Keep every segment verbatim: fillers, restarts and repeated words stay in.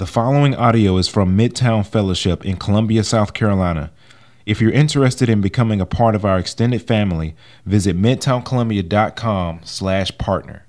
The following audio is from Midtown Fellowship in Columbia, South Carolina. If you're interested in becoming a part of our extended family, visit Midtown Columbia dot com slash partner.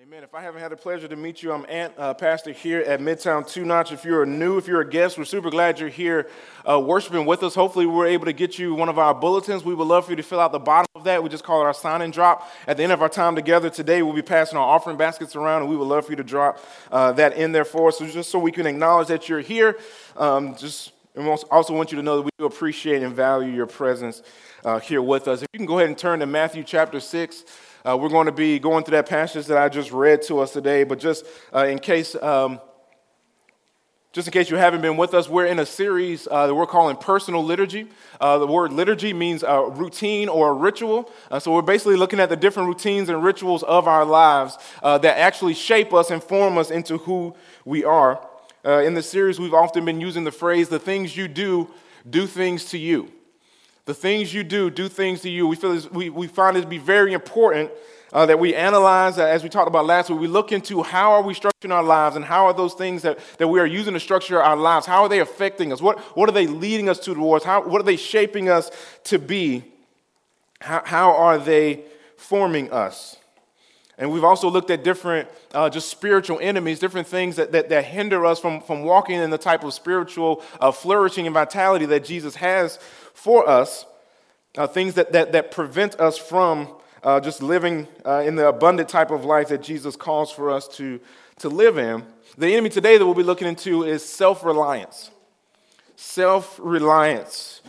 Amen. If I haven't had the pleasure to meet you, I'm Ant, uh, pastor here at Midtown Two Notch. If you're new, if you're a guest, we're super glad you're here uh, worshiping with us. Hopefully we're able to get you one of our bulletins. We would love for you to fill out the bottom of that. We just call it our sign-in drop. At the end of our time together today, we'll be passing our offering baskets around, and we would love for you to drop uh, that in there for us. So just so we can acknowledge that you're here, um, just... And we also want you to know that we do appreciate and value your presence uh, here with us. If you can go ahead and turn to Matthew chapter six, uh, we're going to be going through that passage that I just read to us today. But just uh, in case, um, just in case you haven't been with us, we're in a series uh, that we're calling Personal Liturgy. Uh, the word liturgy means a routine or a ritual. Uh, so we're basically looking at the different routines and rituals of our lives uh, that actually shape us and form us into who we are. Uh, in this series, we've often been using the phrase, the things you do, do things to you. The things you do, do things to you. We feel this, we, we find it to be very important uh, that we analyze, uh, as we talked about last week, we look into how are we structuring our lives and how are those things that, that we are using to structure our lives, how are they affecting us? What, what are they leading us to towards? How, what are they shaping us to be? How, how are they forming us? And we've also looked at different uh, just spiritual enemies, different things that, that, that hinder us from, from walking in the type of spiritual uh, flourishing and vitality that Jesus has for us, uh, things that, that, that prevent us from uh, just living uh, in the abundant type of life that Jesus calls for us to, to live in. The enemy today that we'll be looking into is self-reliance, self-reliance.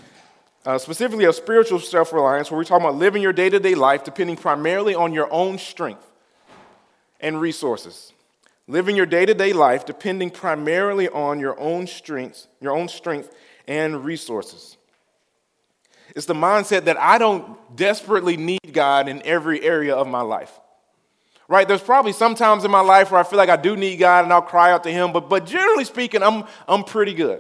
Uh, specifically a spiritual self-reliance where we're talking about living your day-to-day life depending primarily on your own strength and resources. Living your day-to-day life depending primarily on your own strengths, your own strength and resources. It's the mindset that I don't desperately need God in every area of my life. Right? There's probably some times in my life where I feel like I do need God and I'll cry out to him, but but generally speaking, I'm I'm pretty good.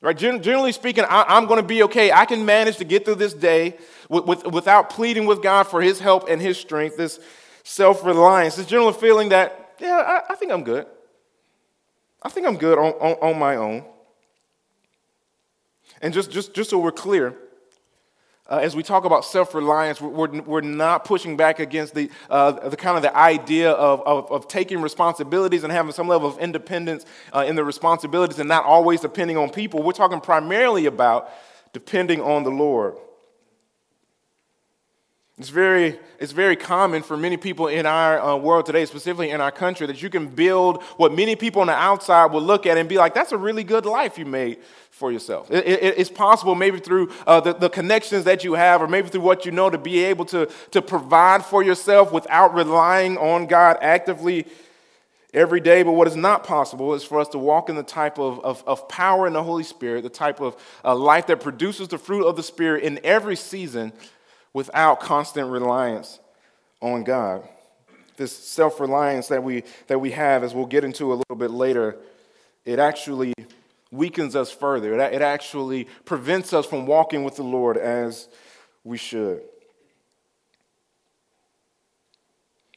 Right? Generally speaking, I, I'm going to be okay. I can manage to get through this day with, with, without pleading with God for his help and his strength, this self-reliance, this general feeling that, yeah, I, I think I'm good. I think I'm good on, on, on my own. And just, just, just so we're clear, uh, as we talk about self-reliance, we're, we're, we're not pushing back against the, uh, the kind of the idea of, of, of taking responsibilities and having some level of independence uh, in the responsibilities and not always depending on people. We're talking primarily about depending on the Lord. It's very, it's very common for many people in our uh, world today, specifically in our country, that you can build what many people on the outside will look at and be like, that's a really good life you made for yourself. It, it, it's possible maybe through uh, the, the connections that you have or maybe through what you know to be able to, to provide for yourself without relying on God actively every day. But what is not possible is for us to walk in the type of, of, of power in the Holy Spirit, the type of uh, life that produces the fruit of the Spirit in every season without constant reliance on God. This self-reliance that we that we have, as we'll get into a little bit later, it actually weakens us further. It, it actually prevents us from walking with the Lord as we should.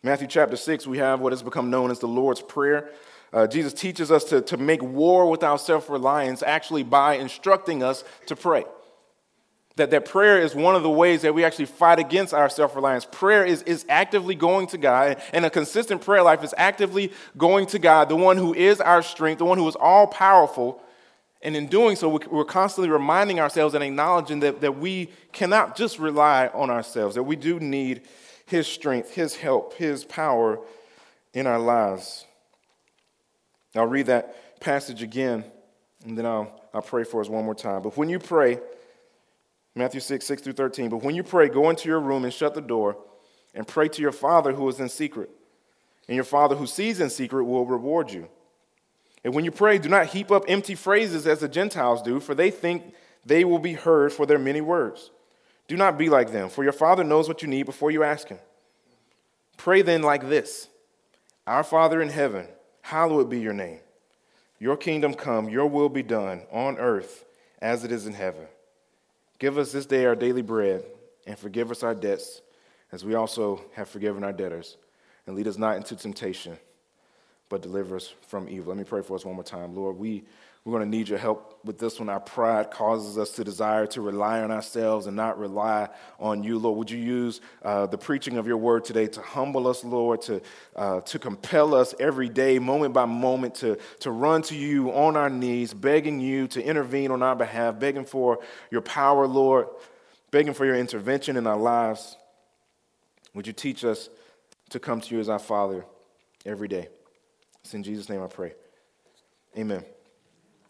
Matthew chapter six, we have what has become known as the Lord's Prayer. Uh, Jesus teaches us to, to make war with our self-reliance actually by instructing us to pray. That, that prayer is one of the ways that we actually fight against our self-reliance. Prayer is, is actively going to God, and a consistent prayer life is actively going to God, the one who is our strength, the one who is all-powerful. And in doing so, we're constantly reminding ourselves and acknowledging that, that we cannot just rely on ourselves, that we do need his strength, his help, his power in our lives. I'll read that passage again, and then I'll, I'll pray for us one more time. But when you pray, Matthew six, six through thirteen. But when you pray, go into your room and shut the door and pray to your Father who is in secret. And your Father who sees in secret will reward you. And when you pray, do not heap up empty phrases as the Gentiles do, for they think they will be heard for their many words. Do not be like them, for your Father knows what you need before you ask him. Pray then like this: Our Father in heaven, hallowed be your name. Your kingdom come, your will be done on earth as it is in heaven. Give us this day our daily bread, and forgive us our debts, as we also have forgiven our debtors. And lead us not into temptation, but deliver us from evil. Let me pray for us one more time. Lord, we, we're going to need your help with this one. Our pride causes us to desire to rely on ourselves and not rely on you. Lord, would you use uh, the preaching of your word today to humble us, Lord, to uh, to compel us every day, moment by moment, to, to run to you on our knees, begging you to intervene on our behalf, begging for your power, Lord, begging for your intervention in our lives. Would you teach us to come to you as our Father every day? It's in Jesus' name I pray. Amen.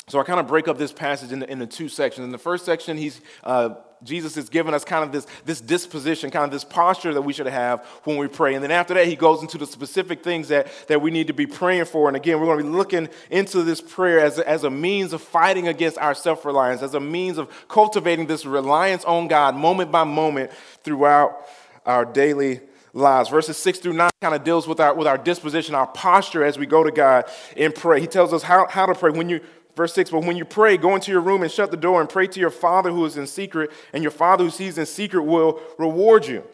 So I kind of break up this passage into, into two sections. In the first section, he's uh, Jesus is giving us kind of this, this disposition, kind of this posture that we should have when we pray. And then after that, he goes into the specific things that, that we need to be praying for. And again, we're going to be looking into this prayer as a, as a means of fighting against our self-reliance, as a means of cultivating this reliance on God moment by moment throughout our daily lives. Verses six through nine kind of deals with our with our disposition, our posture as we go to God and pray. He tells us how, how to pray. When you verse six, but when you pray, go into your room and shut the door and pray to your Father who is in secret, and your Father who sees in secret will reward you.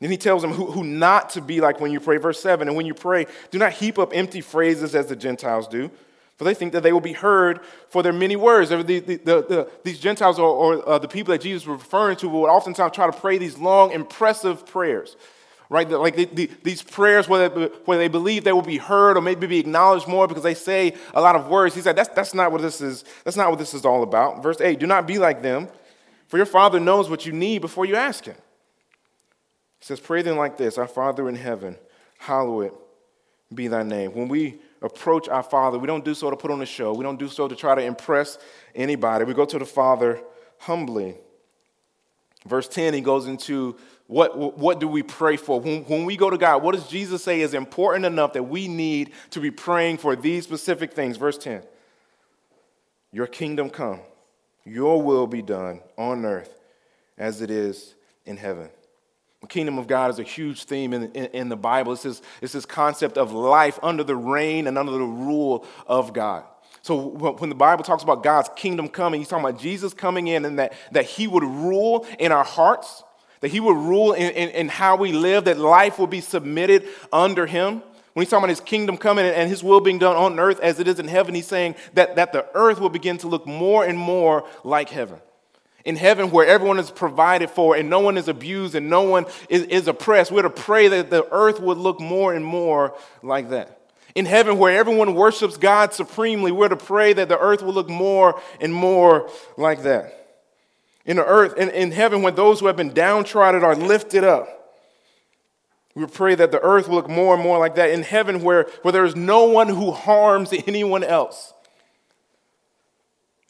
Then he tells them who, who not to be like when you pray. Verse seven, and when you pray, do not heap up empty phrases as the Gentiles do, for they think that they will be heard for their many words. The, the, the, the, these Gentiles or, or uh, the people that Jesus was referring to would oftentimes try to pray these long, impressive prayers. Right, like the, the, these prayers where they, where they believe they will be heard or maybe be acknowledged more because they say a lot of words. He said, that's, that's not what this is, that's not what this is all about. Verse eight, do not be like them, for your Father knows what you need before you ask him. He says, pray then like this, our Father in heaven, hallowed be thy name. When we approach our Father, we don't do so to put on a show. We don't do so to try to impress anybody. We go to the Father humbly. Verse ten, he goes into what what do we pray for? When, when we go to God, what does Jesus say is important enough that we need to be praying for these specific things? Verse ten, your kingdom come, your will be done on earth as it is in heaven. The kingdom of God is a huge theme in, in, in the Bible. It's this, it's this concept of life under the reign and under the rule of God. So when the Bible talks about God's kingdom coming, he's talking about Jesus coming in and that, that he would rule in our hearts, that he would rule in, in, in how we live, that life will be submitted under him. When he's talking about his kingdom coming and his will being done on earth as it is in heaven, he's saying that, that the earth will begin to look more and more like heaven. In heaven, where everyone is provided for and no one is abused and no one is, is oppressed, we're to pray that the earth would look more and more like that. In heaven, where everyone worships God supremely, we're to pray that the earth will look more and more like that. In the earth, in, in heaven, when those who have been downtrodden are lifted up, we pray that the earth will look more and more like that. In heaven, where, where there is no one who harms anyone else.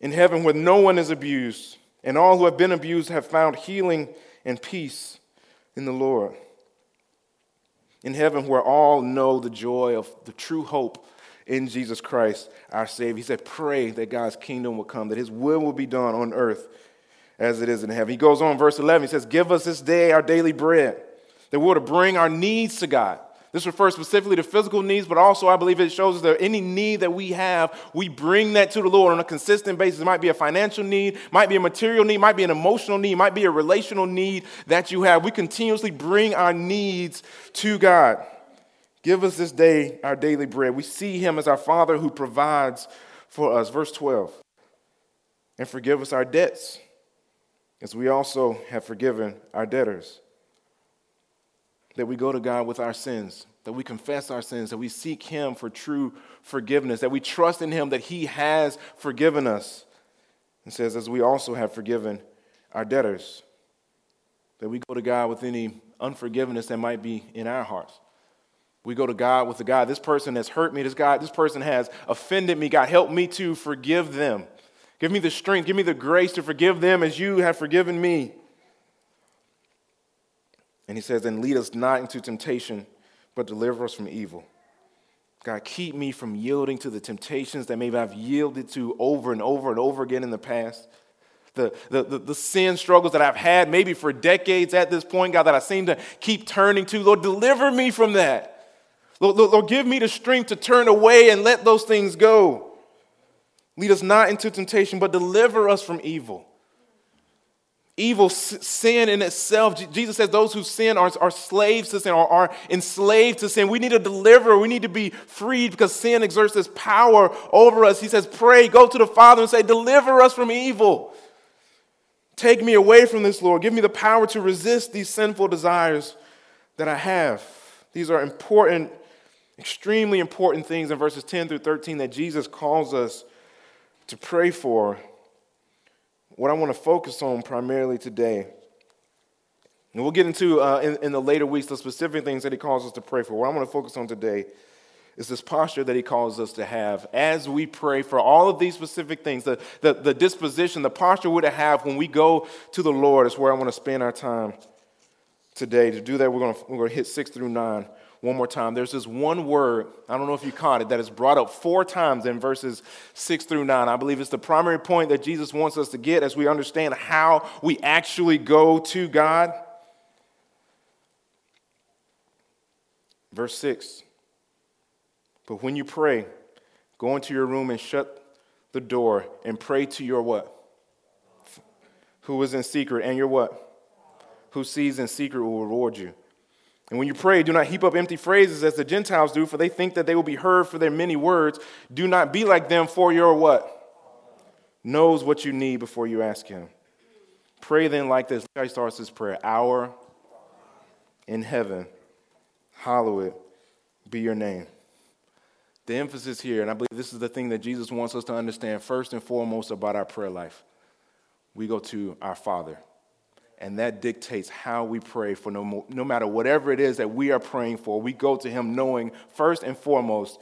In heaven, where no one is abused, and all who have been abused have found healing and peace in the Lord. In heaven, where all know the joy of the true hope in Jesus Christ, our Savior. He said, pray that God's kingdom will come, that his will will be done on earth as it is in heaven. He goes on, verse eleven, he says, give us this day our daily bread, that we're to bring our needs to God. This refers specifically to physical needs, but also I believe it shows us that any need that we have, we bring that to the Lord on a consistent basis. It might be a financial need, might be a material need, might be an emotional need, might be a relational need that you have. We continuously bring our needs to God. Give us this day our daily bread. We see him as our Father who provides for us. Verse twelve, and forgive us our debts, as we also have forgiven our debtors. That we go to God with our sins, that we confess our sins, that we seek him for true forgiveness, that we trust in him that he has forgiven us. It says, as we also have forgiven our debtors, that we go to God with any unforgiveness that might be in our hearts. We go to God with the God, this person has hurt me, this God, this person has offended me, God, help me to forgive them. Give me the strength, give me the grace to forgive them as you have forgiven me. And he says, and lead us not into temptation, but deliver us from evil. God, keep me from yielding to the temptations that maybe I've yielded to over and over and over again in the past. The, the, the, the sin struggles that I've had maybe for decades at this point, God, that I seem to keep turning to. Lord, deliver me from that. Lord, Lord, Lord, give me the strength to turn away and let those things go. Lead us not into temptation, but deliver us from evil. evil, sin in itself. Jesus says those who sin are, are slaves to sin or are enslaved to sin. We need a deliverer. We need to be freed because sin exerts its power over us. He says, pray, go to the Father and say, deliver us from evil. Take me away from this, Lord. Give me the power to resist these sinful desires that I have. These are important, extremely important things in verses ten through thirteen that Jesus calls us to pray for. What I want to focus on primarily today, and we'll get into uh, in, in the later weeks the specific things that he calls us to pray for. What I want to focus on today is this posture that he calls us to have as we pray for all of these specific things. The, the, the disposition, the posture we're to have when we go to the Lord is where I want to spend our time today. To do that, we're going to, we're going to hit six through nine. One more time, there's this one word, I don't know if you caught it, that is brought up four times in verses six through nine. I believe it's the primary point that Jesus wants us to get as we understand how we actually go to God. Verse six, but when you pray, go into your room and shut the door and pray to your what? Who is in secret, and your what? Who sees in secret will reward you. And when you pray, do not heap up empty phrases as the Gentiles do, for they think that they will be heard for their many words. Do not be like them, for your what? Knows what you need before you ask him. Pray then like this. Look how he starts this prayer. Our in heaven, hallowed be your name. The emphasis here, and I believe this is the thing that Jesus wants us to understand first and foremost about our prayer life. We go to our Father. And that dictates how we pray for no, more, no matter whatever it is that we are praying for. We go to him knowing, first and foremost,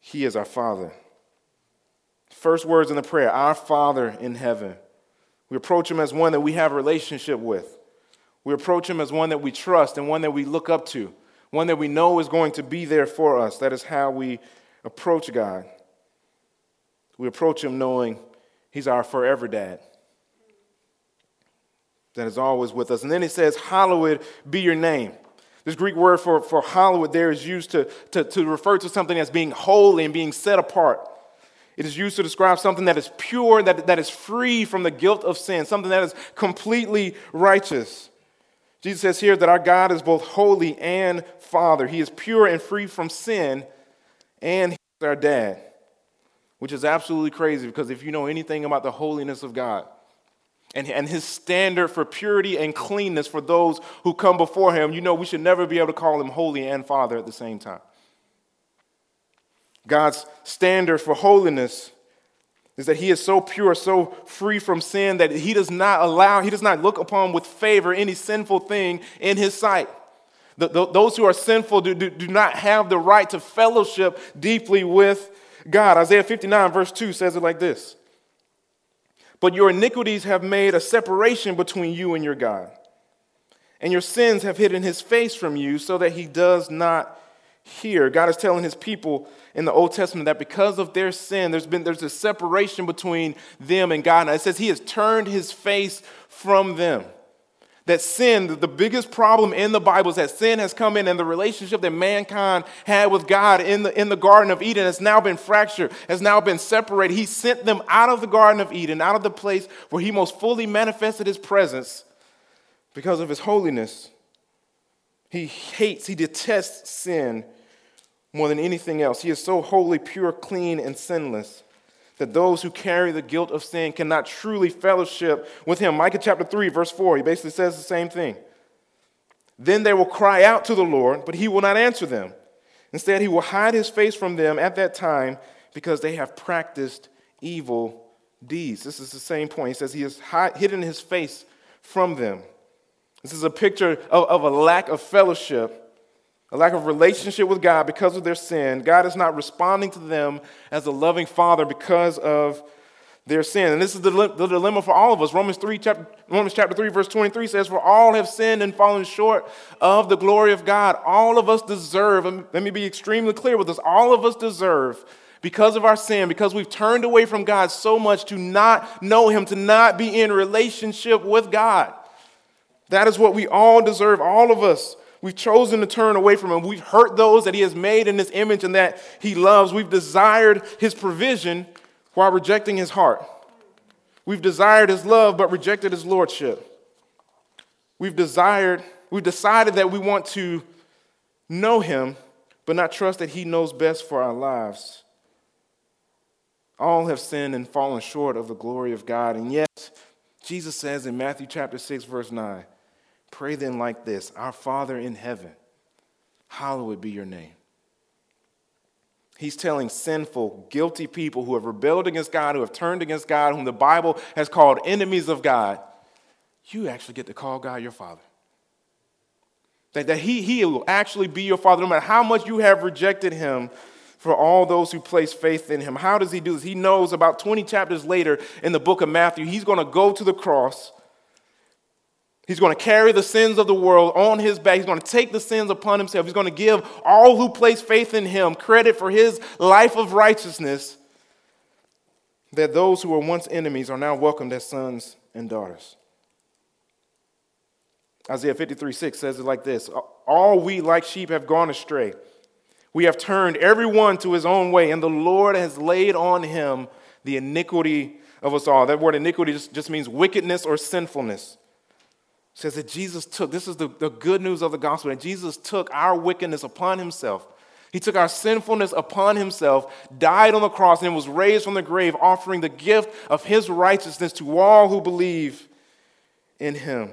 he is our Father. First words in the prayer, our Father in heaven. We approach him as one that we have a relationship with. We approach him as one that we trust and one that we look up to, one that we know is going to be there for us. That is how we approach God. We approach him knowing he's our forever dad. That is always with us. And then it says, hallowed be your name. This Greek word for, for hallowed there is used to, to, to refer to something as being holy and being set apart. It is used to describe something that is pure, that, that is free from the guilt of sin, something that is completely righteous. Jesus says here that our God is both holy and Father. He is pure and free from sin, and he is our dad, which is absolutely crazy because if you know anything about the holiness of God, and his standard for purity and cleanness for those who come before him, you know we should never be able to call him holy and Father at the same time. God's standard for holiness is that he is so pure, so free from sin that he does not allow, he does not look upon with favor any sinful thing in his sight. The, the, those who are sinful do, do, do not have the right to fellowship deeply with God. Isaiah fifty-nine verse two says it like this. But your iniquities have made a separation between you and your God, and your sins have hidden his face from you so that he does not hear. God is telling his people in the Old Testament that because of their sin, there's been there's a separation between them and God. Now it says he has turned his face from them. That sin, the biggest problem in the Bible is that sin has come in and the relationship that mankind had with God in the, in the Garden of Eden has now been fractured, has now been separated. He sent them out of the Garden of Eden, out of the place where he most fully manifested his presence because of his holiness. He hates, he detests sin more than anything else. He is so holy, pure, clean, and sinless that those who carry the guilt of sin cannot truly fellowship with him. Micah chapter three, verse four, he basically says the same thing. Then they will cry out to the Lord, but he will not answer them. Instead, he will hide his face from them at that time because they have practiced evil deeds. This is the same point. He says he has hidden his face from them. This is a picture of, of a lack of fellowship, a lack of relationship with God because of their sin. God is not responding to them as a loving Father because of their sin. And this is the, the dilemma for all of us. Romans three, chapter, Romans chapter three, verse twenty-three says, for all have sinned and fallen short of the glory of God. All of us deserve, and let me be extremely clear with this, all of us deserve, because of our sin, because we've turned away from God so much, to not know him, to not be in relationship with God. That is what we all deserve, all of us. We've chosen to turn away from him. We've hurt those that he has made in his image and that he loves. We've desired his provision while rejecting his heart. We've desired his love but rejected his lordship. We've desired, we've decided that we want to know him, but not trust that he knows best for our lives. All have sinned and fallen short of the glory of God. And yet, Jesus says in Matthew chapter six, verse nine, pray then like this, our Father in heaven, hallowed be your name. He's telling sinful, guilty people who have rebelled against God, who have turned against God, whom the Bible has called enemies of God, you actually get to call God your Father. That, that he, he will actually be your Father, no matter how much you have rejected him, for all those who place faith in him. How does he do this? He knows about twenty chapters later in the book of Matthew, he's going to go to the cross. He's going to carry the sins of the world on his back. He's going to take the sins upon himself. He's going to give all who place faith in him credit for his life of righteousness, that those who were once enemies are now welcomed as sons and daughters. Isaiah fifty-three six says it like this, all we like sheep have gone astray. We have turned everyone to his own way, and the Lord has laid on him the iniquity of us all. That word iniquity just, just means wickedness or sinfulness. It says that Jesus took, this is the, the good news of the gospel, that Jesus took our wickedness upon himself. He took our sinfulness upon himself, died on the cross, and was raised from the grave, offering the gift of his righteousness to all who believe in him.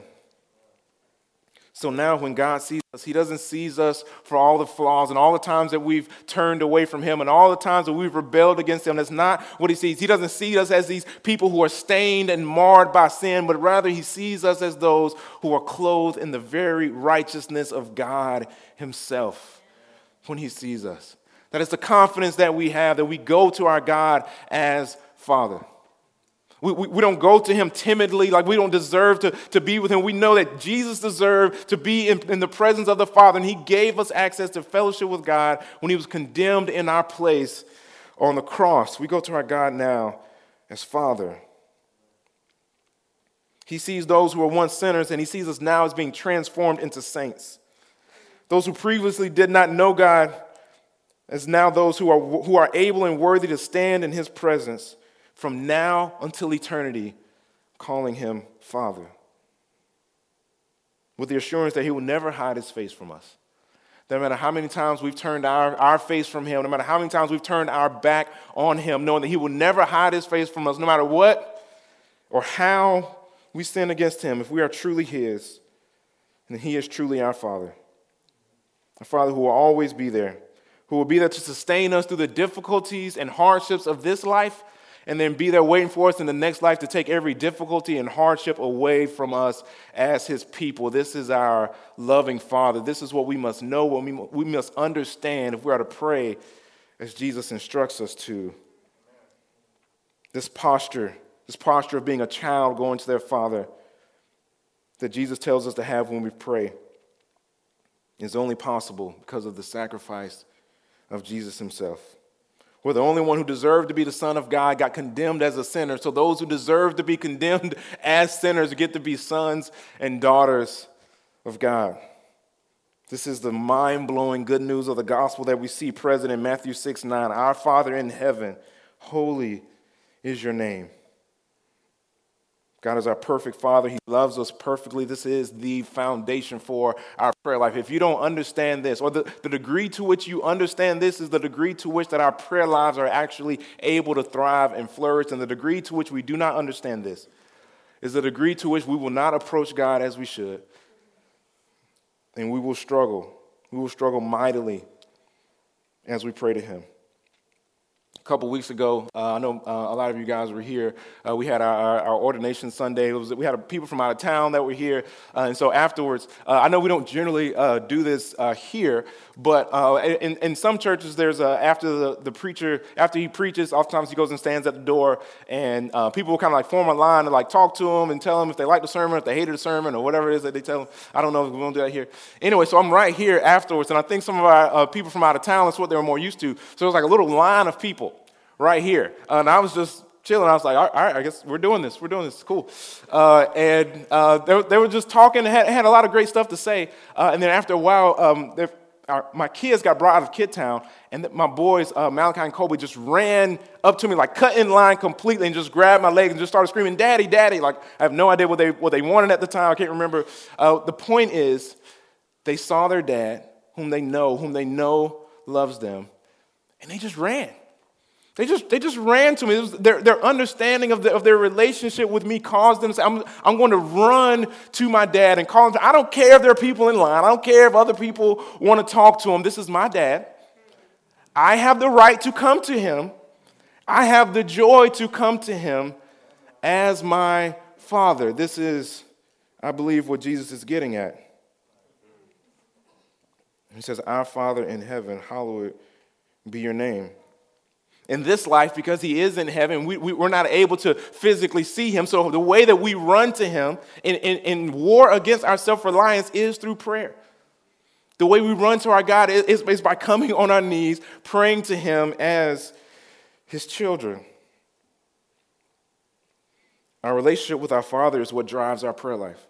So now when God sees us, he doesn't seize us for all the flaws and all the times that we've turned away from him and all the times that we've rebelled against him. That's not what he sees. He doesn't see us as these people who are stained and marred by sin, but rather he sees us as those who are clothed in the very righteousness of God himself when he sees us. That is the confidence that we have, that we go to our God as Father. We, we, we don't go to him timidly, like we don't deserve to, to be with him. We know that Jesus deserved to be in, in the presence of the Father, and he gave us access to fellowship with God when he was condemned in our place on the cross. We go to our God now as Father. He sees those who were once sinners, and he sees us now as being transformed into saints. Those who previously did not know God as now those who are, who are able and worthy to stand in his presence from now until eternity, calling him Father, with the assurance that he will never hide his face from us. No matter how many times we've turned our, our face from him, no matter how many times we've turned our back on him, knowing that he will never hide his face from us, no matter what or how we sin against him, if we are truly his, then he is truly our Father, a Father who will always be there, who will be there to sustain us through the difficulties and hardships of this life, and then be there waiting for us in the next life to take every difficulty and hardship away from us as his people. This is our loving Father. This is what we must know, what we must understand if we are to pray as Jesus instructs us to. This posture, this posture of being a child going to their Father that Jesus tells us to have when we pray is only possible because of the sacrifice of Jesus himself. Where the only one who deserved to be the Son of God got condemned as a sinner. So those who deserve to be condemned as sinners get to be sons and daughters of God. This is the mind-blowing good news of the gospel that we see present in Matthew six nine. Our Father in heaven, holy is your name. God is our perfect Father. He loves us perfectly. This is the foundation for our prayer life. If you don't understand this, or the, the degree to which you understand this is the degree to which that our prayer lives are actually able to thrive and flourish, and the degree to which we do not understand this is the degree to which we will not approach God as we should, and we will struggle. We will struggle mightily as we pray to him. A couple weeks ago, uh, I know uh, a lot of you guys were here. Uh, we had our, our, our ordination Sunday. It was, we had a, people from out of town that were here. Uh, and so afterwards, uh, I know we don't generally uh, do this uh, here, but uh, in, in some churches, there's a, after the, the preacher, after he preaches, oftentimes he goes and stands at the door, and uh, people will kind of like form a line and like talk to him and tell him if they like the sermon, if they hated the sermon, or whatever it is that they tell him. I don't know if we don't do that here. Anyway, so I'm right here afterwards, and I think some of our uh, people from out of town, that's what they were more used to. So it was like a little line of people right here. Uh, and I was just chilling. I was like, all right, I guess we're doing this. We're doing this. Cool. Uh, and uh, they, they were just talking and had, had a lot of great stuff to say. Uh, and then after a while, um, our, my kids got brought out of Kid Town, and my boys, uh, Malachi and Colby, just ran up to me, like cut in line completely, and just grabbed my leg and just started screaming, "Daddy, Daddy!" Like, I have no idea what they what they wanted at the time. I can't remember. Uh, the point is, they saw their dad, whom they know, whom they know loves them, and they just ran. They just, they just ran to me. It was their, their understanding of, the, of their relationship with me caused them to say, I'm, I'm going to run to my dad and call him. I don't care if there are people in line. I don't care if other people want to talk to him. This is my dad. I have the right to come to him. I have the joy to come to him as my father. This is, I believe, what Jesus is getting at. He says, "Our Father in heaven, hallowed be your name." In this life, because he is in heaven, we, we, we're not able to physically see him. So the way that we run to him in, in, in war against our self-reliance is through prayer. The way we run to our God is, is, is by coming on our knees, praying to him as his children. Our relationship with our Father is what drives our prayer life.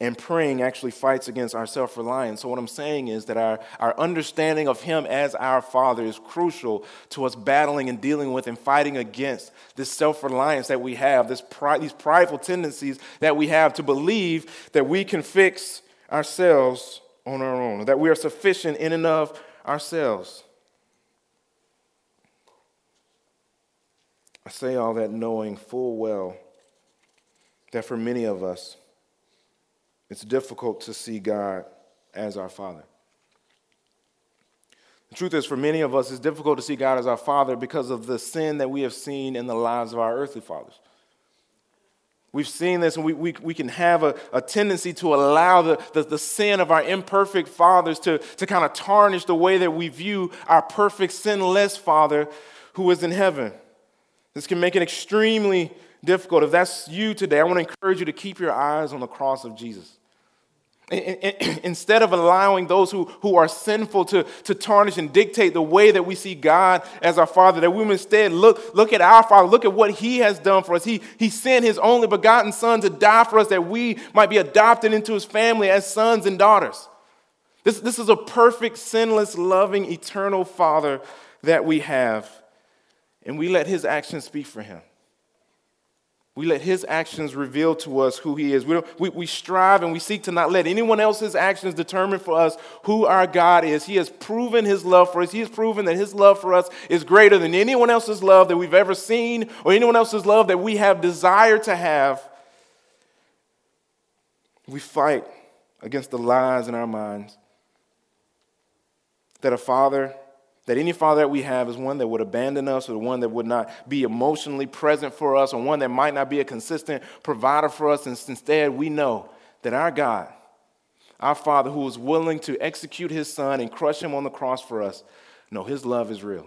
And praying actually fights against our self-reliance. So what I'm saying is that our, our understanding of him as our Father is crucial to us battling and dealing with and fighting against this self-reliance that we have, this pride, these prideful tendencies that we have to believe that we can fix ourselves on our own, that we are sufficient in and of ourselves. I say all that knowing full well that for many of us, it's difficult to see God as our Father. The truth is, for many of us, it's difficult to see God as our Father because of the sin that we have seen in the lives of our earthly fathers. We've seen this, and we, we, we can have a, a tendency to allow the, the, the sin of our imperfect fathers to, to kind of tarnish the way that we view our perfect, sinless Father who is in heaven. This can make it extremely difficult. If that's you today, I want to encourage you to keep your eyes on the cross of Jesus. Instead of allowing those who, who are sinful to, to tarnish and dictate the way that we see God as our Father, that we instead look, look at our Father, look at what he has done for us. He, he sent his only begotten Son to die for us that we might be adopted into his family as sons and daughters. This, this is a perfect, sinless, loving, eternal Father that we have, and we let his actions speak for him. We let his actions reveal to us who he is. We, don't, we, we strive and we seek to not let anyone else's actions determine for us who our God is. He has proven his love for us. He has proven that his love for us is greater than anyone else's love that we've ever seen or anyone else's love that we have desired to have. We fight against the lies in our minds that a father... that any father that we have is one that would abandon us or one that would not be emotionally present for us or one that might not be a consistent provider for us. And instead, we know that our God, our Father who is willing to execute his Son and crush him on the cross for us, no, his love is real.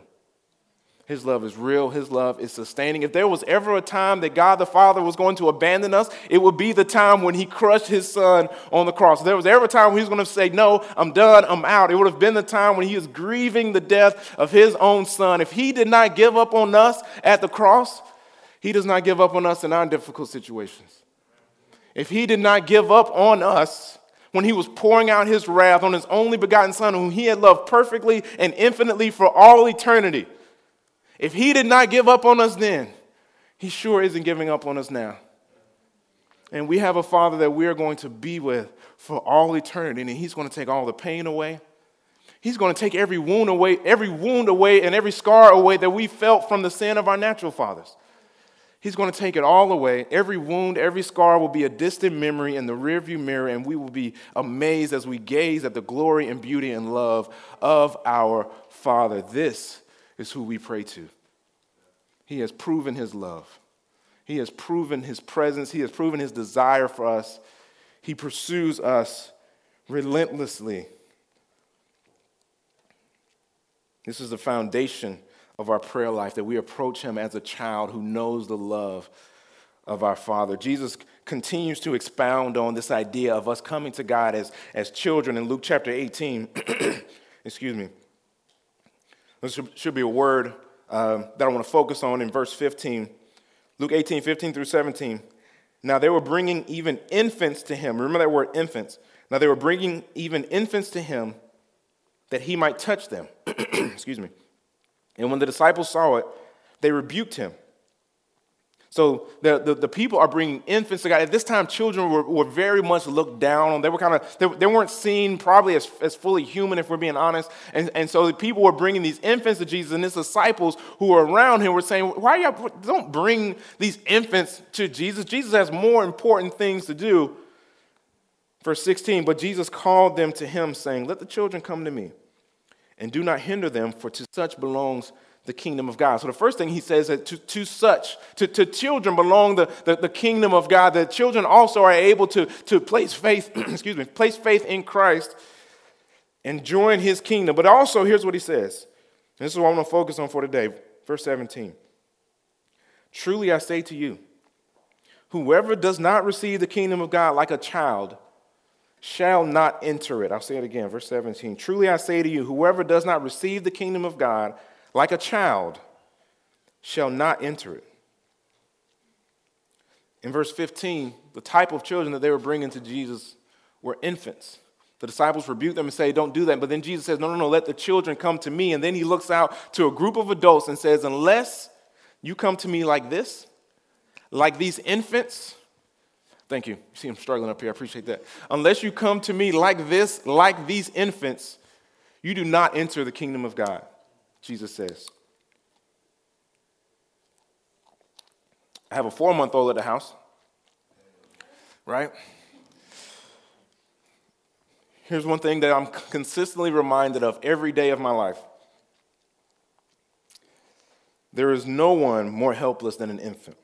His love is real. His love is sustaining. If there was ever a time that God the Father was going to abandon us, it would be the time when he crushed his Son on the cross. If there was ever a time when he was going to say, "No, I'm done, I'm out," it would have been the time when he was grieving the death of his own Son. If he did not give up on us at the cross, he does not give up on us in our difficult situations. If he did not give up on us when he was pouring out his wrath on his only begotten Son, whom he had loved perfectly and infinitely for all eternity, if he did not give up on us then, he sure isn't giving up on us now. And we have a Father that we are going to be with for all eternity, and he's going to take all the pain away. He's going to take every wound away, every wound away and every scar away that we felt from the sin of our natural fathers. He's going to take it all away. Every wound, every scar will be a distant memory in the rearview mirror, and we will be amazed as we gaze at the glory and beauty and love of our Father. This is who we pray to. He has proven his love. He has proven his presence. He has proven his desire for us. He pursues us relentlessly. This is the foundation of our prayer life, that we approach him as a child who knows the love of our Father. Jesus continues to expound on this idea of us coming to God as, as children in Luke chapter eighteen. Excuse me. This should be a word uh, that I want to focus on in verse fifteen. Luke eighteen, fifteen through seventeen. Now they were bringing even infants to him. Remember that word infants. Now they were bringing even infants to him that he might touch them. Excuse me. And when the disciples saw it, they rebuked him. So the, the, the people are bringing infants to God. At this time, children were, were very much looked down on. They were kind of, they, they weren't seen probably as, as fully human, if we're being honest. And, and so the people were bringing these infants to Jesus, and his disciples who were around him were saying, why y'all don't bring these infants to Jesus? Jesus has more important things to do. Verse sixteen, but Jesus called them to him, saying, let the children come to me, and do not hinder them, for to such belongs the kingdom of God. So the first thing he says is that to, to such, to, to children belong the, the, the kingdom of God. That children also are able to, to place faith, excuse me, place faith in Christ and join his kingdom. But also, here's what he says. And this is what I want to focus on for today. Verse seventeen. Truly I say to you, whoever does not receive the kingdom of God like a child shall not enter it. I'll say it again. Verse seventeen. Truly I say to you, whoever does not receive the kingdom of God like a child shall not enter it. In verse fifteen, the type of children that they were bringing to Jesus were infants. The disciples rebuked them and say, don't do that. But then Jesus says, no, no, no, let the children come to me. And then he looks out to a group of adults and says, unless you come to me like this, like these infants, thank you. You see, I'm struggling up here. I appreciate that. Unless you come to me like this, like these infants, you do not enter the kingdom of God. Jesus says, I have a four-month-old at the house, right? Here's one thing that I'm consistently reminded of every day of my life. There is no one more helpless than an infant.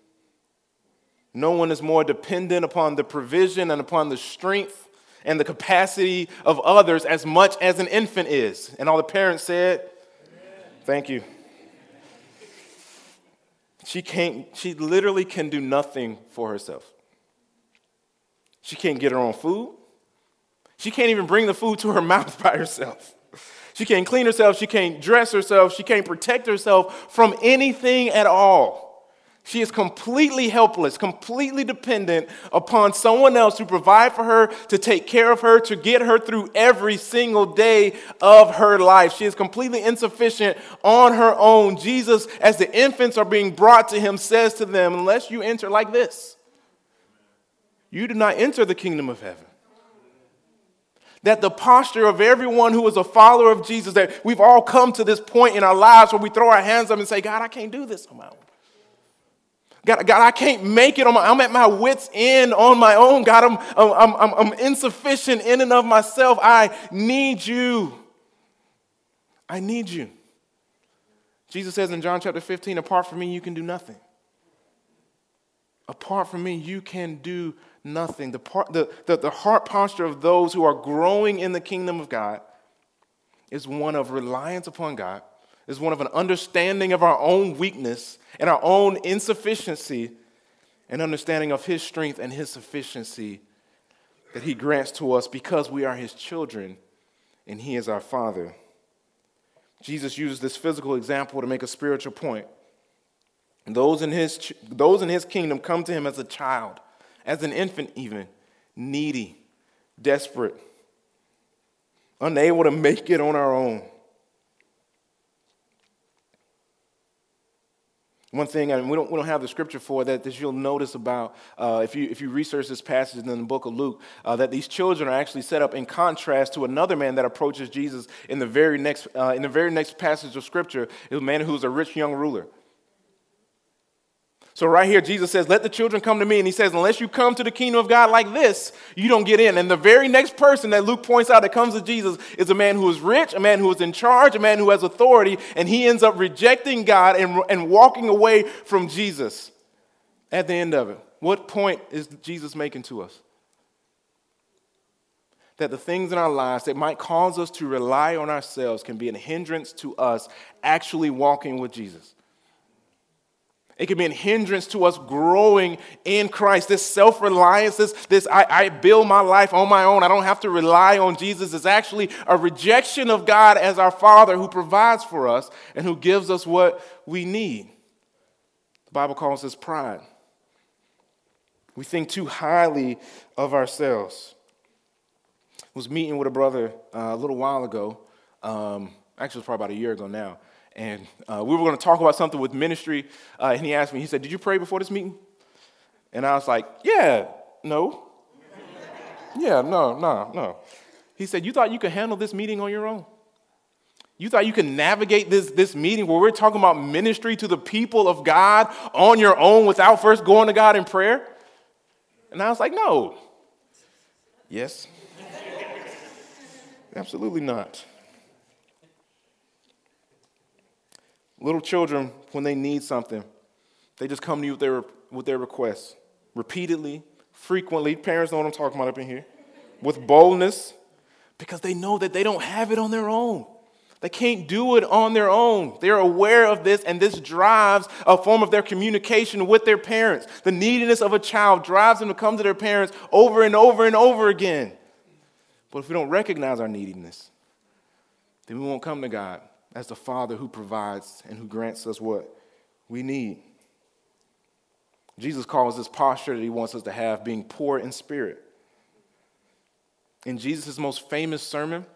No one is more dependent upon the provision and upon the strength and the capacity of others as much as an infant is. And all the parents said, thank you. She can't, she literally can do nothing for herself. She can't get her own food. She can't even bring the food to her mouth by herself. She can't clean herself. She can't dress herself. She can't protect herself from anything at all. She is completely helpless, completely dependent upon someone else to provide for her, to take care of her, to get her through every single day of her life. She is completely insufficient on her own. Jesus, as the infants are being brought to him, says to them, unless you enter like this, you do not enter the kingdom of heaven. That the posture of everyone who is a follower of Jesus, that we've all come to this point in our lives where we throw our hands up and say, God, I can't do this on my own. God, God, I can't make it on my, I'm at my wit's end on my own. God, I'm, I'm, I'm, I'm insufficient in and of myself. I need you. I need you. Jesus says in John chapter fifteen, apart from me, you can do nothing. Apart from me, you can do nothing. The, part, the, the, the heart posture of those who are growing in the kingdom of God is one of reliance upon God, is one of an understanding of our own weakness and our own insufficiency, and understanding of his strength and his sufficiency that he grants to us because we are his children and he is our Father. Jesus used this physical example to make a spiritual point. And those in his, those in his kingdom come to him as a child, as an infant even, needy, desperate, unable to make it on our own. One thing, and we don't we don't have the scripture for that, that you'll notice about uh, if you if you research this passage in the book of Luke, uh, that these children are actually set up in contrast to another man that approaches Jesus in the very next uh, in the very next passage of scripture, is a man who's a rich young ruler. So right here, Jesus says, "Let the children come to me," and he says, "Unless you come to the kingdom of God like this, you don't get in." And the very next person that Luke points out that comes to Jesus is a man who is rich, a man who is in charge, a man who has authority, and he ends up rejecting God and, and walking away from Jesus at the end of it. What point is Jesus making to us? That the things in our lives that might cause us to rely on ourselves can be a hindrance to us actually walking with Jesus. It can be a hindrance to us growing in Christ. This self-reliance, this, this I, I build my life on my own, I don't have to rely on Jesus, is actually a rejection of God as our Father who provides for us and who gives us what we need. The Bible calls this pride. We think too highly of ourselves. was meeting with a brother uh, a little while ago. Um, actually, it was probably about a year ago now. And uh, we were going to talk about something with ministry. Uh, and he asked me, he said, did you pray before this meeting? And I was like, yeah, no. yeah, no, no, no. He said, you thought you could handle this meeting on your own? You thought you could navigate this, this meeting where we're talking about ministry to the people of God on your own without first going to God in prayer? And I was like, no. Yes. Absolutely not. Little children, when they need something, they just come to you with their, with their requests. Repeatedly, frequently, parents know what I'm talking about up in here, with boldness, because they know that they don't have it on their own. They can't do it on their own. They're aware of this, and this drives a form of their communication with their parents. The neediness of a child drives them to come to their parents over and over and over again. But if we don't recognize our neediness, then we won't come to God as the Father who provides and who grants us what we need. Jesus calls this posture that he wants us to have being poor in spirit. In Jesus' most famous sermon,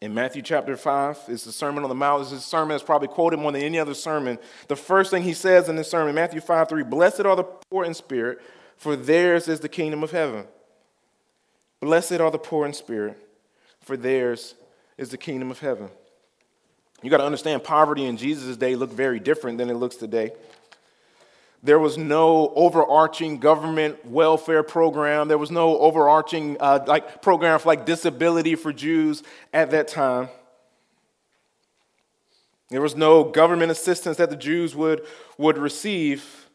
in Matthew chapter five, it's the Sermon on the Mount. It's a sermon that's probably quoted more than any other sermon. The first thing he says in this sermon, Matthew five three, blessed are the poor in spirit, for theirs is the kingdom of heaven. Blessed are the poor in spirit, for theirs is the kingdom of heaven. You got to understand, poverty in Jesus' day looked very different than it looks today. There was no overarching government welfare program. There was no overarching uh, like program for like disability for Jews at that time. There was no government assistance that the Jews would, would receive.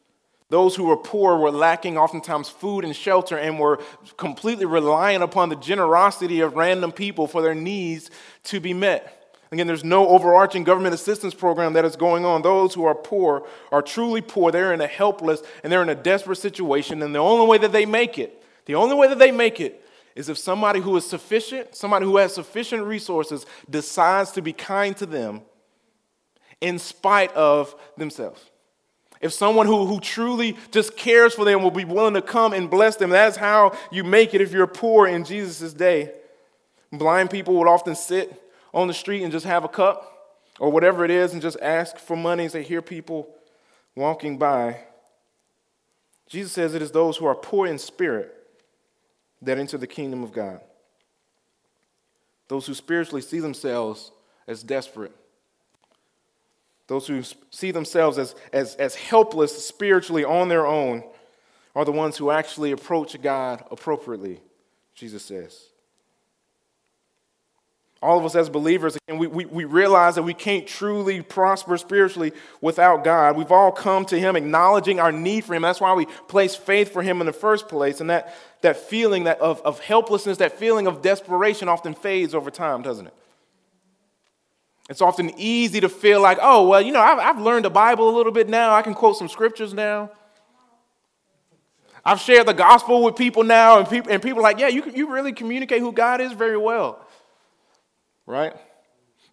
Those who were poor were lacking oftentimes food and shelter and were completely reliant upon the generosity of random people for their needs to be met. Again, there's no overarching government assistance program that is going on. Those who are poor are truly poor. They're in a helpless and they're in a desperate situation. And the only way that they make it, the only way that they make it is if somebody who is sufficient, somebody who has sufficient resources decides to be kind to them in spite of themselves. If someone who, who truly just cares for them will be willing to come and bless them, that's how you make it if you're poor in Jesus' day. Blind people would often sit on the street and just have a cup or whatever it is and just ask for money as they hear people walking by. Jesus says it is those who are poor in spirit that enter the kingdom of God. Those who spiritually see themselves as desperate. Those who see themselves as, as, as helpless spiritually on their own are the ones who actually approach God appropriately, Jesus says. All of us as believers, and we, we, we realize that we can't truly prosper spiritually without God. We've all come to him acknowledging our need for him. That's why we place faith for him in the first place. And that, that feeling that of, of helplessness, that feeling of desperation often fades over time, doesn't it? It's often easy to feel like, oh, well, you know, I've, I've learned the Bible a little bit now. I can quote some scriptures now. I've shared the gospel with people now, and people and people are like, yeah, you you really communicate who God is very well. Right?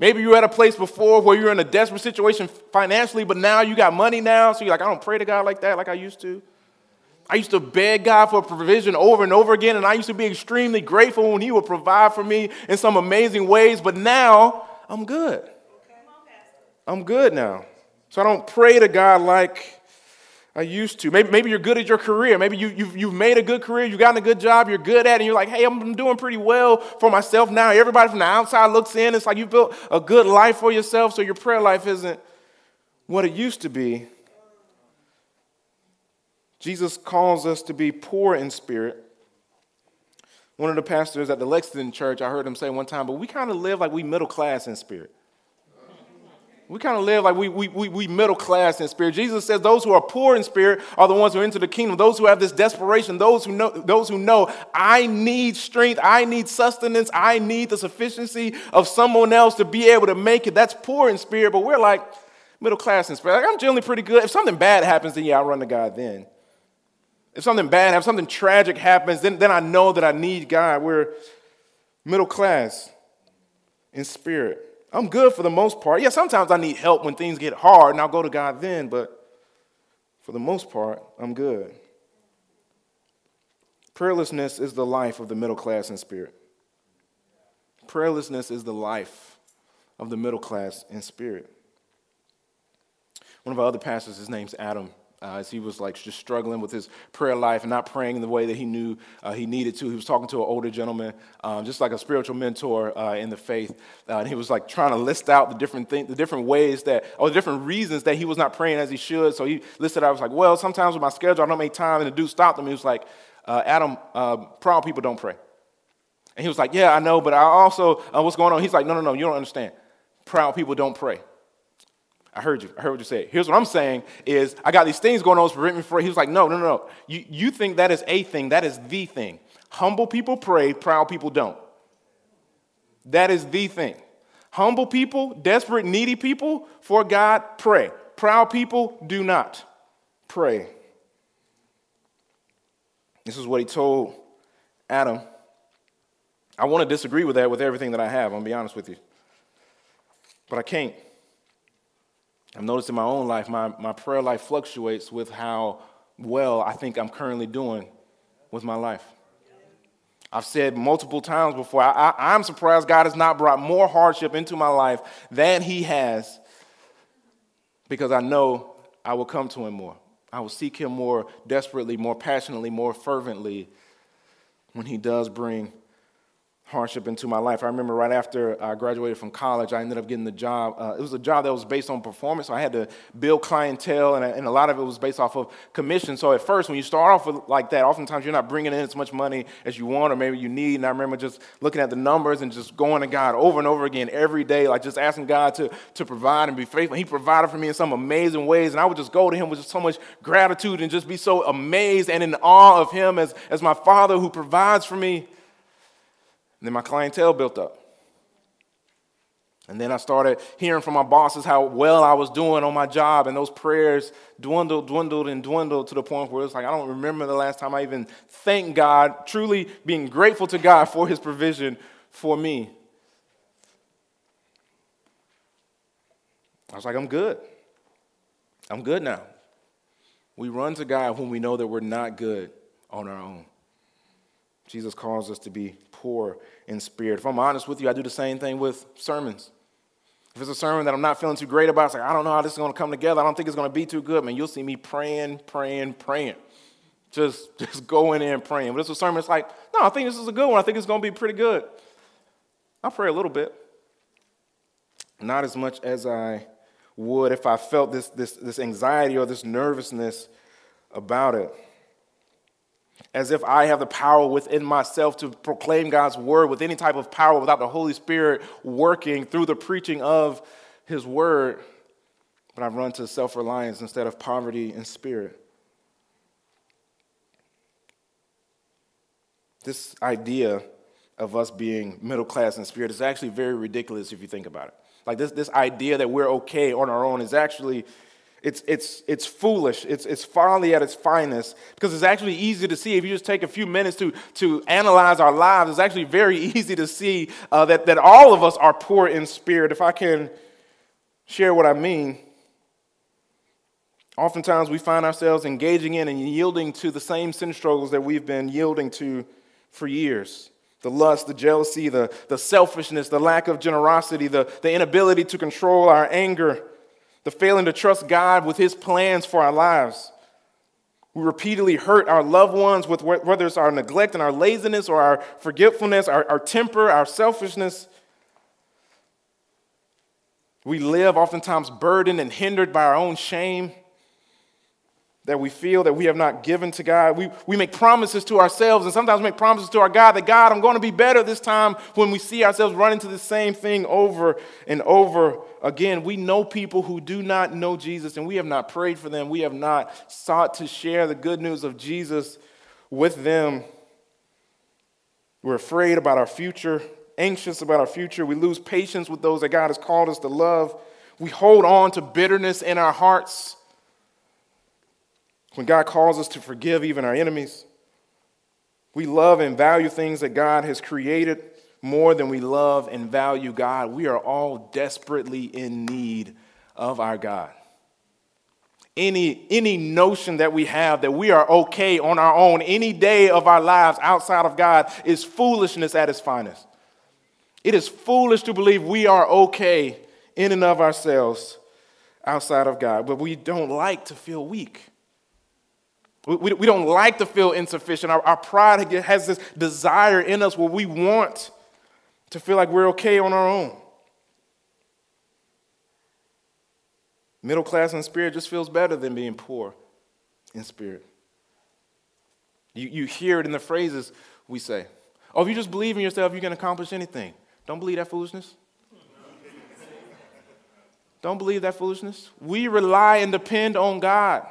Maybe you were at a place before where you were in a desperate situation financially, but now you got money now, so you're like, I don't pray to God like that like I used to. I used to beg God for provision over and over again, and I used to be extremely grateful when he would provide for me in some amazing ways, but now I'm good. I'm good now. So I don't pray to God like I used to. Maybe, maybe you're good at your career. Maybe you, you've, you've made a good career. You've gotten a good job. You're good at it. And you're like, hey, I'm doing pretty well for myself now. Everybody from the outside looks in. It's like you built a good life for yourself, so your prayer life isn't what it used to be. Jesus calls us to be poor in spirit. One of the pastors at the Lexington Church, I heard him say one time, but we kind of live like we middle class in spirit. We kind of live like we, we, we, we middle class in spirit. Jesus says those who are poor in spirit are the ones who enter the kingdom, those who have this desperation, those who know, those who know I need strength, I need sustenance, I need the sufficiency of someone else to be able to make it. That's poor in spirit, but we're like middle class in spirit. Like, I'm generally pretty good. If something bad happens, then yeah, I'll run to God then. If something bad, if something tragic happens, then, then I know that I need God. We're middle class in spirit. I'm good for the most part. Yeah, sometimes I need help when things get hard, and I'll go to God then, but for the most part, I'm good. Prayerlessness is the life of the middle class in spirit. Prayerlessness is the life of the middle class in spirit. One of our other pastors, his name's Adam, uh, as he was like just struggling with his prayer life and not praying in the way that he knew uh, he needed to. He was talking to an older gentleman, um, just like a spiritual mentor uh, in the faith, uh, and he was like trying to list out the different things, the different ways that, or the different reasons that he was not praying as he should. So he listed, I was like, well, sometimes with my schedule, I don't make time. And the dude stopped him. He was like, uh, Adam, uh, proud people don't pray. And he was like, yeah, I know, but I also, uh, what's going on? He's like, no, no, no, you don't understand. Proud people don't pray. I heard you. I heard what you said. Here's what I'm saying is I got these things going on to prevent me from. He was like, no, no, no, no. You, you think that is a thing. That is the thing. Humble people pray. Proud people don't. That is the thing. Humble people, desperate, needy people for God pray. Proud people do not pray. This is what he told Adam. I want to disagree with that with everything that I have. I'm going to be honest with you. But I can't. I've noticed in my own life, my, my prayer life fluctuates with how well I think I'm currently doing with my life. I've said multiple times before, I, I, I'm surprised God has not brought more hardship into my life than he has, because I know I will come to him more. I will seek him more desperately, more passionately, more fervently when he does bring hardship into my life. I remember right after I graduated from college, I ended up getting the job. Uh, it was a job that was based on performance. So I had to build clientele, and, and a lot of it was based off of commission. So at first, when you start off with like that, oftentimes you're not bringing in as much money as you want or maybe you need. And I remember just looking at the numbers and just going to God over and over again every day, like just asking God to, to provide and be faithful. He provided for me in some amazing ways, and I would just go to him with just so much gratitude and just be so amazed and in awe of him as, as my Father who provides for me. And then my clientele built up. And then I started hearing from my bosses how well I was doing on my job, and those prayers dwindled, dwindled, and dwindled to the point where it's like, I don't remember the last time I even thanked God, truly being grateful to God for his provision for me. I was like, I'm good. I'm good now. We run to God when we know that we're not good on our own. Jesus calls us to be poor in spirit. If I'm honest with you, I do the same thing with sermons. If it's a sermon that I'm not feeling too great about, it's like, I don't know how this is going to come together. I don't think it's going to be too good. Man, you'll see me praying, praying, praying. Just, just going in and praying. But it's a sermon that's like, no, I think this is a good one. I think it's going to be pretty good. I pray a little bit. Not as much as I would if I felt this, this, this anxiety or this nervousness about it. As if I have the power within myself to proclaim God's word with any type of power without the Holy Spirit working through the preaching of his word. But I've run to self-reliance instead of poverty in spirit. This idea of us being middle class in spirit is actually very ridiculous if you think about it. Like this, this idea that we're okay on our own is actually It's it's it's foolish. It's it's folly at its finest, because it's actually easy to see if you just take a few minutes to to analyze our lives. It's actually very easy to see uh, that that all of us are poor in spirit. If I can share what I mean, oftentimes we find ourselves engaging in and yielding to the same sin struggles that we've been yielding to for years. The lust, the jealousy, the the selfishness, the lack of generosity, the the inability to control our anger. The failing to trust God with his plans for our lives. We repeatedly hurt our loved ones with whether it's our neglect and our laziness or our forgetfulness, our, our temper, our selfishness. We live oftentimes burdened and hindered by our own shame that we feel that we have not given to God. We, we make promises to ourselves and sometimes make promises to our God that, God, I'm going to be better this time, when we see ourselves running to the same thing over and over again. We know people who do not know Jesus, and we have not prayed for them. We have not sought to share the good news of Jesus with them. We're afraid about our future, anxious about our future. We lose patience with those that God has called us to love. We hold on to bitterness in our hearts. When God calls us to forgive even our enemies, we love and value things that God has created more than we love and value God. We are all desperately in need of our God. Any, any notion that we have that we are okay on our own any day of our lives outside of God is foolishness at its finest. It is foolish to believe we are okay in and of ourselves outside of God, but we don't like to feel weak. We don't like to feel insufficient. Our pride has this desire in us where we want to feel like we're okay on our own. Middle class in spirit just feels better than being poor in spirit. You, you hear it in the phrases we say. Oh, if you just believe in yourself, you can accomplish anything. Don't believe that foolishness. Don't believe that foolishness. We rely and depend on God.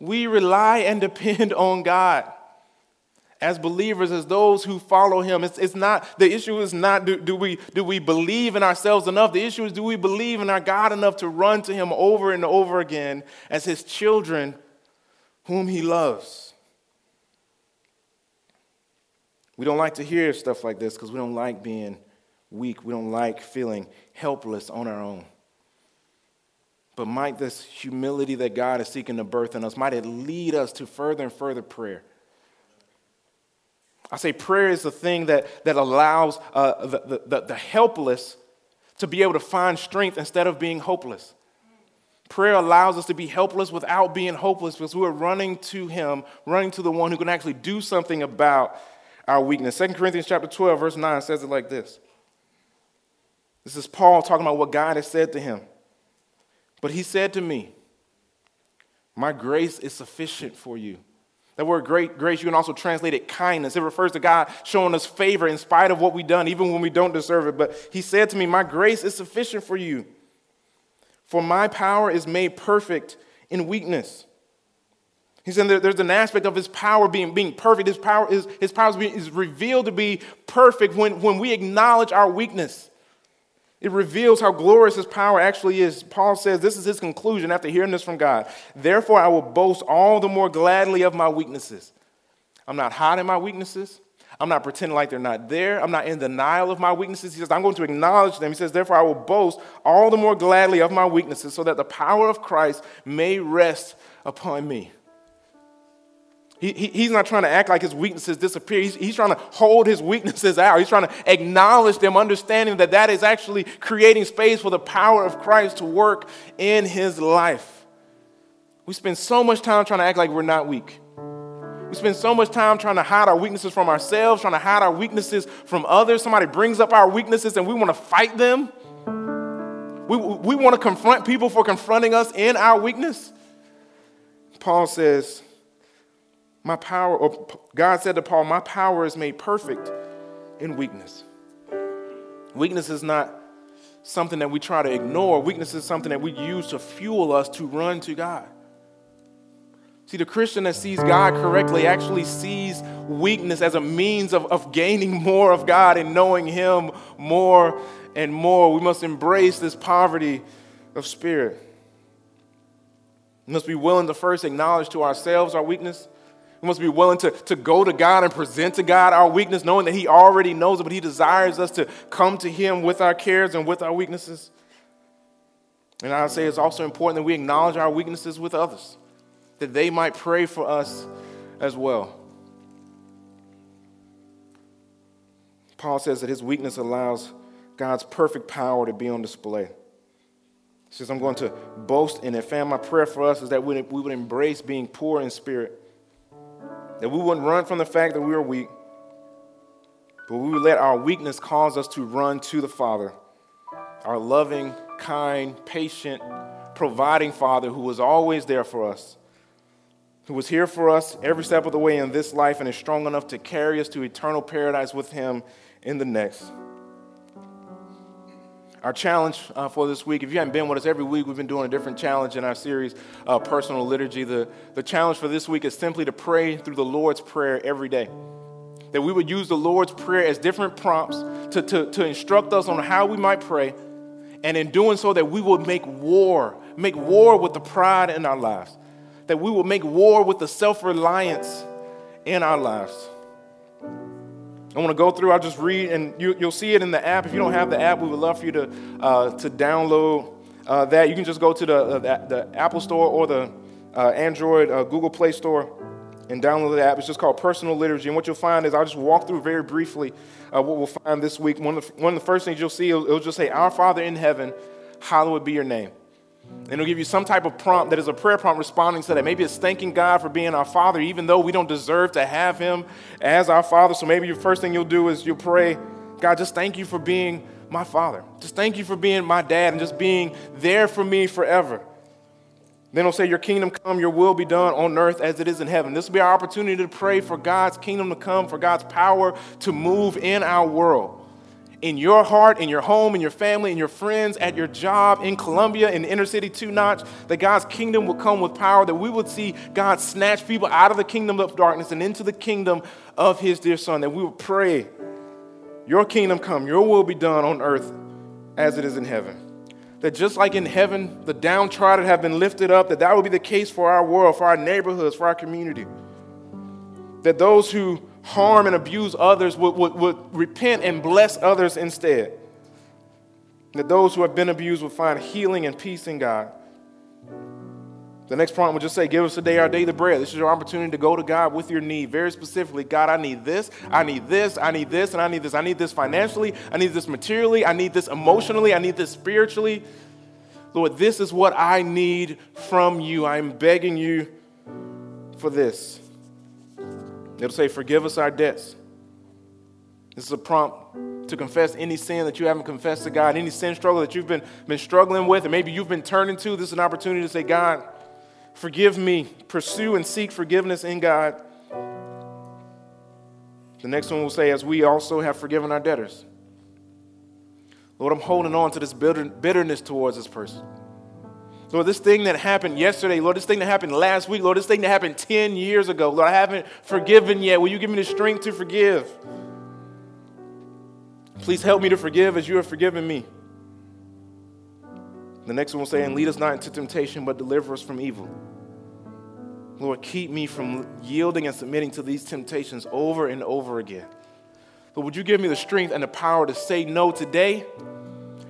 We rely and depend on God as believers, as those who follow him. It's, it's not, the issue is not do, do, we, do we believe in ourselves enough. The issue is, do we believe in our God enough to run to him over and over again as his children whom he loves? We don't like to hear stuff like this because we don't like being weak. We don't like feeling helpless on our own. But might this humility that God is seeking to birth in us, might it lead us to further and further prayer? I say prayer is the thing that, that allows uh, the, the, the helpless to be able to find strength instead of being hopeless. Prayer allows us to be helpless without being hopeless because we're running to him, running to the one who can actually do something about our weakness. Second Corinthians chapter twelve, verse nine says it like this. This is Paul talking about what God has said to him. But he said to me, my grace is sufficient for you. That word great grace, you can also translate it kindness. It refers to God showing us favor in spite of what we've done, even when we don't deserve it. But he said to me, my grace is sufficient for you, for my power is made perfect in weakness. He said there's an aspect of his power being, being perfect. His power is, his power is, being, is revealed to be perfect when, when we acknowledge our weakness. It reveals how glorious his power actually is. Paul says this is his conclusion after hearing this from God. Therefore, I will boast all the more gladly of my weaknesses. I'm not hiding my weaknesses. I'm not pretending like they're not there. I'm not in denial of my weaknesses. He says, I'm going to acknowledge them. He says, therefore, I will boast all the more gladly of my weaknesses so that the power of Christ may rest upon me. He, he, he's not trying to act like his weaknesses disappear. He's, he's trying to hold his weaknesses out. He's trying to acknowledge them, understanding that that is actually creating space for the power of Christ to work in his life. We spend so much time trying to act like we're not weak. We spend so much time trying to hide our weaknesses from ourselves, trying to hide our weaknesses from others. Somebody brings up our weaknesses and we want to fight them. We, we want to confront people for confronting us in our weakness. Paul says, My power, or God said to Paul, my power is made perfect in weakness. Weakness is not something that we try to ignore. Weakness is something that we use to fuel us to run to God. See, the Christian that sees God correctly actually sees weakness as a means of, of gaining more of God and knowing him more and more. We must embrace this poverty of spirit. We must be willing to first acknowledge to ourselves our weakness. We must be willing to, to go to God and present to God our weakness, knowing that he already knows it, but he desires us to come to him with our cares and with our weaknesses. And I would say it's also important that we acknowledge our weaknesses with others, that they might pray for us as well. Paul says that his weakness allows God's perfect power to be on display. He says, I'm going to boast in it. Fam, my prayer for us is that we would embrace being poor in spirit, that we wouldn't run from the fact that we are weak, but we would let our weakness cause us to run to the Father, our loving, kind, patient, providing Father who was always there for us, who was here for us every step of the way in this life and is strong enough to carry us to eternal paradise with him in the next. Our challenge uh, for this week, if you haven't been with us every week, we've been doing a different challenge in our series, uh, Personal Liturgy. The, the challenge for this week is simply to pray through the Lord's Prayer every day. That we would use the Lord's Prayer as different prompts to, to, to instruct us on how we might pray. And in doing so, that we would make war, make war with the pride in our lives. That we would make war with the self-reliance in our lives. I want to go through, I'll just read, and you, you'll see it in the app. If you don't have the app, we would love for you to uh, to download uh, that. You can just go to the, uh, the, the Apple Store or the uh, Android uh, Google Play Store and download the app. It's just called Personal Liturgy. And what you'll find is I'll just walk through very briefly uh, what we'll find this week. One of the, one of the first things you'll see, it'll, it'll just say, Our Father in heaven, hallowed be your name. And it'll give you some type of prompt that is a prayer prompt responding to that. Maybe it's thanking God for being our Father, even though we don't deserve to have him as our Father. So maybe the first thing you'll do is you'll pray, God, just thank you for being my Father. Just thank you for being my dad and just being there for me forever. Then it'll say, your kingdom come, your will be done on earth as it is in heaven. This will be our opportunity to pray for God's kingdom to come, for God's power to move in our world. In your heart, in your home, in your family, in your friends, at your job, in Columbia, in the inner city Two Notch, that God's kingdom will come with power, that we would see God snatch people out of the kingdom of darkness and into the kingdom of his dear son, that we would pray, your kingdom come, your will be done on earth as it is in heaven. That just like in heaven, the downtrodden have been lifted up, that that would be the case for our world, for our neighborhoods, for our community. That those who harm and abuse others would, would, would repent and bless others instead. That those who have been abused would find healing and peace in God. The next prompt would just say, give us today our daily bread. This is your opportunity to go to God with your need. Very specifically, God, I need this, I need this, I need this, and I need this. I need this financially, I need this materially, I need this emotionally, I need this spiritually. Lord, this is what I need from you. I'm begging you for this. It'll say, forgive us our debts. This is a prompt to confess any sin that you haven't confessed to God, any sin struggle that you've been, been struggling with, and maybe you've been turning to. This is an opportunity to say, God, forgive me. Pursue and seek forgiveness in God. The next one will say, as we also have forgiven our debtors. Lord, I'm holding on to this bitter, bitterness towards this person. Lord, this thing that happened yesterday, Lord, this thing that happened last week, Lord, this thing that happened ten years ago, Lord, I haven't forgiven yet. Will you give me the strength to forgive? Please help me to forgive as you have forgiven me. The next one will say, and lead us not into temptation, but deliver us from evil. Lord, keep me from yielding and submitting to these temptations over and over again. Lord, would you give me the strength and the power to say no today?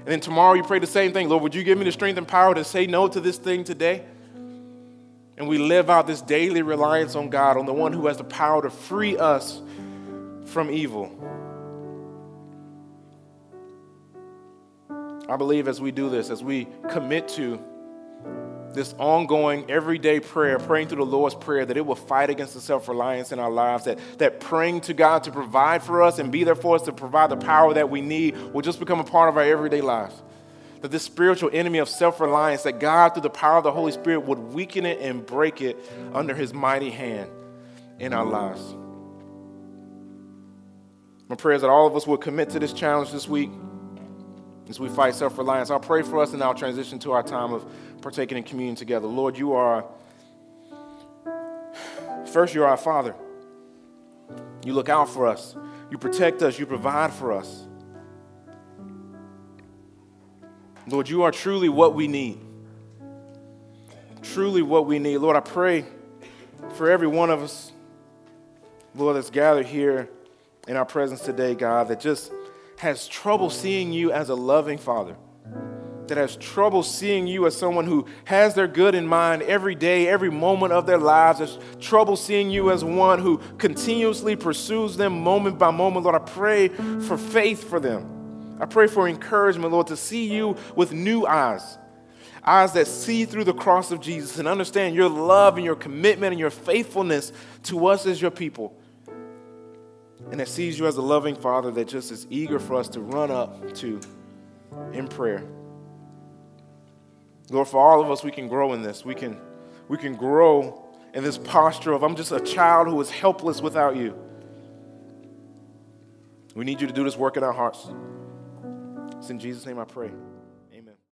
And then tomorrow you pray the same thing. Lord, would you give me the strength and power to say no to this thing today? And we live out this daily reliance on God, on the one who has the power to free us from evil. I believe as we do this, as we commit to this ongoing everyday prayer, praying through the Lord's Prayer, that it will fight against the self-reliance in our lives, that, that praying to God to provide for us and be there for us to provide the power that we need will just become a part of our everyday lives. That this spiritual enemy of self-reliance, that God, through the power of the Holy Spirit, would weaken it and break it under his mighty hand in our lives. My prayer is that all of us will commit to this challenge this week. As we fight self-reliance, I'll pray for us and I'll transition to our time of partaking in communion together. Lord, you are, first, you're our Father. You look out for us. You protect us. You provide for us. Lord, you are truly what we need. Truly what we need. Lord, I pray for every one of us, Lord, that's gathered here in our presence today, God, that just has trouble seeing you as a loving Father, that has trouble seeing you as someone who has their good in mind every day, every moment of their lives, has trouble seeing you as one who continuously pursues them moment by moment. Lord, I pray for faith for them. I pray for encouragement, Lord, to see you with new eyes, eyes that see through the cross of Jesus and understand your love and your commitment and your faithfulness to us as your people. And that sees you as a loving Father that just is eager for us to run up to in prayer. Lord, for all of us, we can grow in this. We can, we can grow in this posture of, I'm just a child who is helpless without you. We need you to do this work in our hearts. It's in Jesus' name I pray.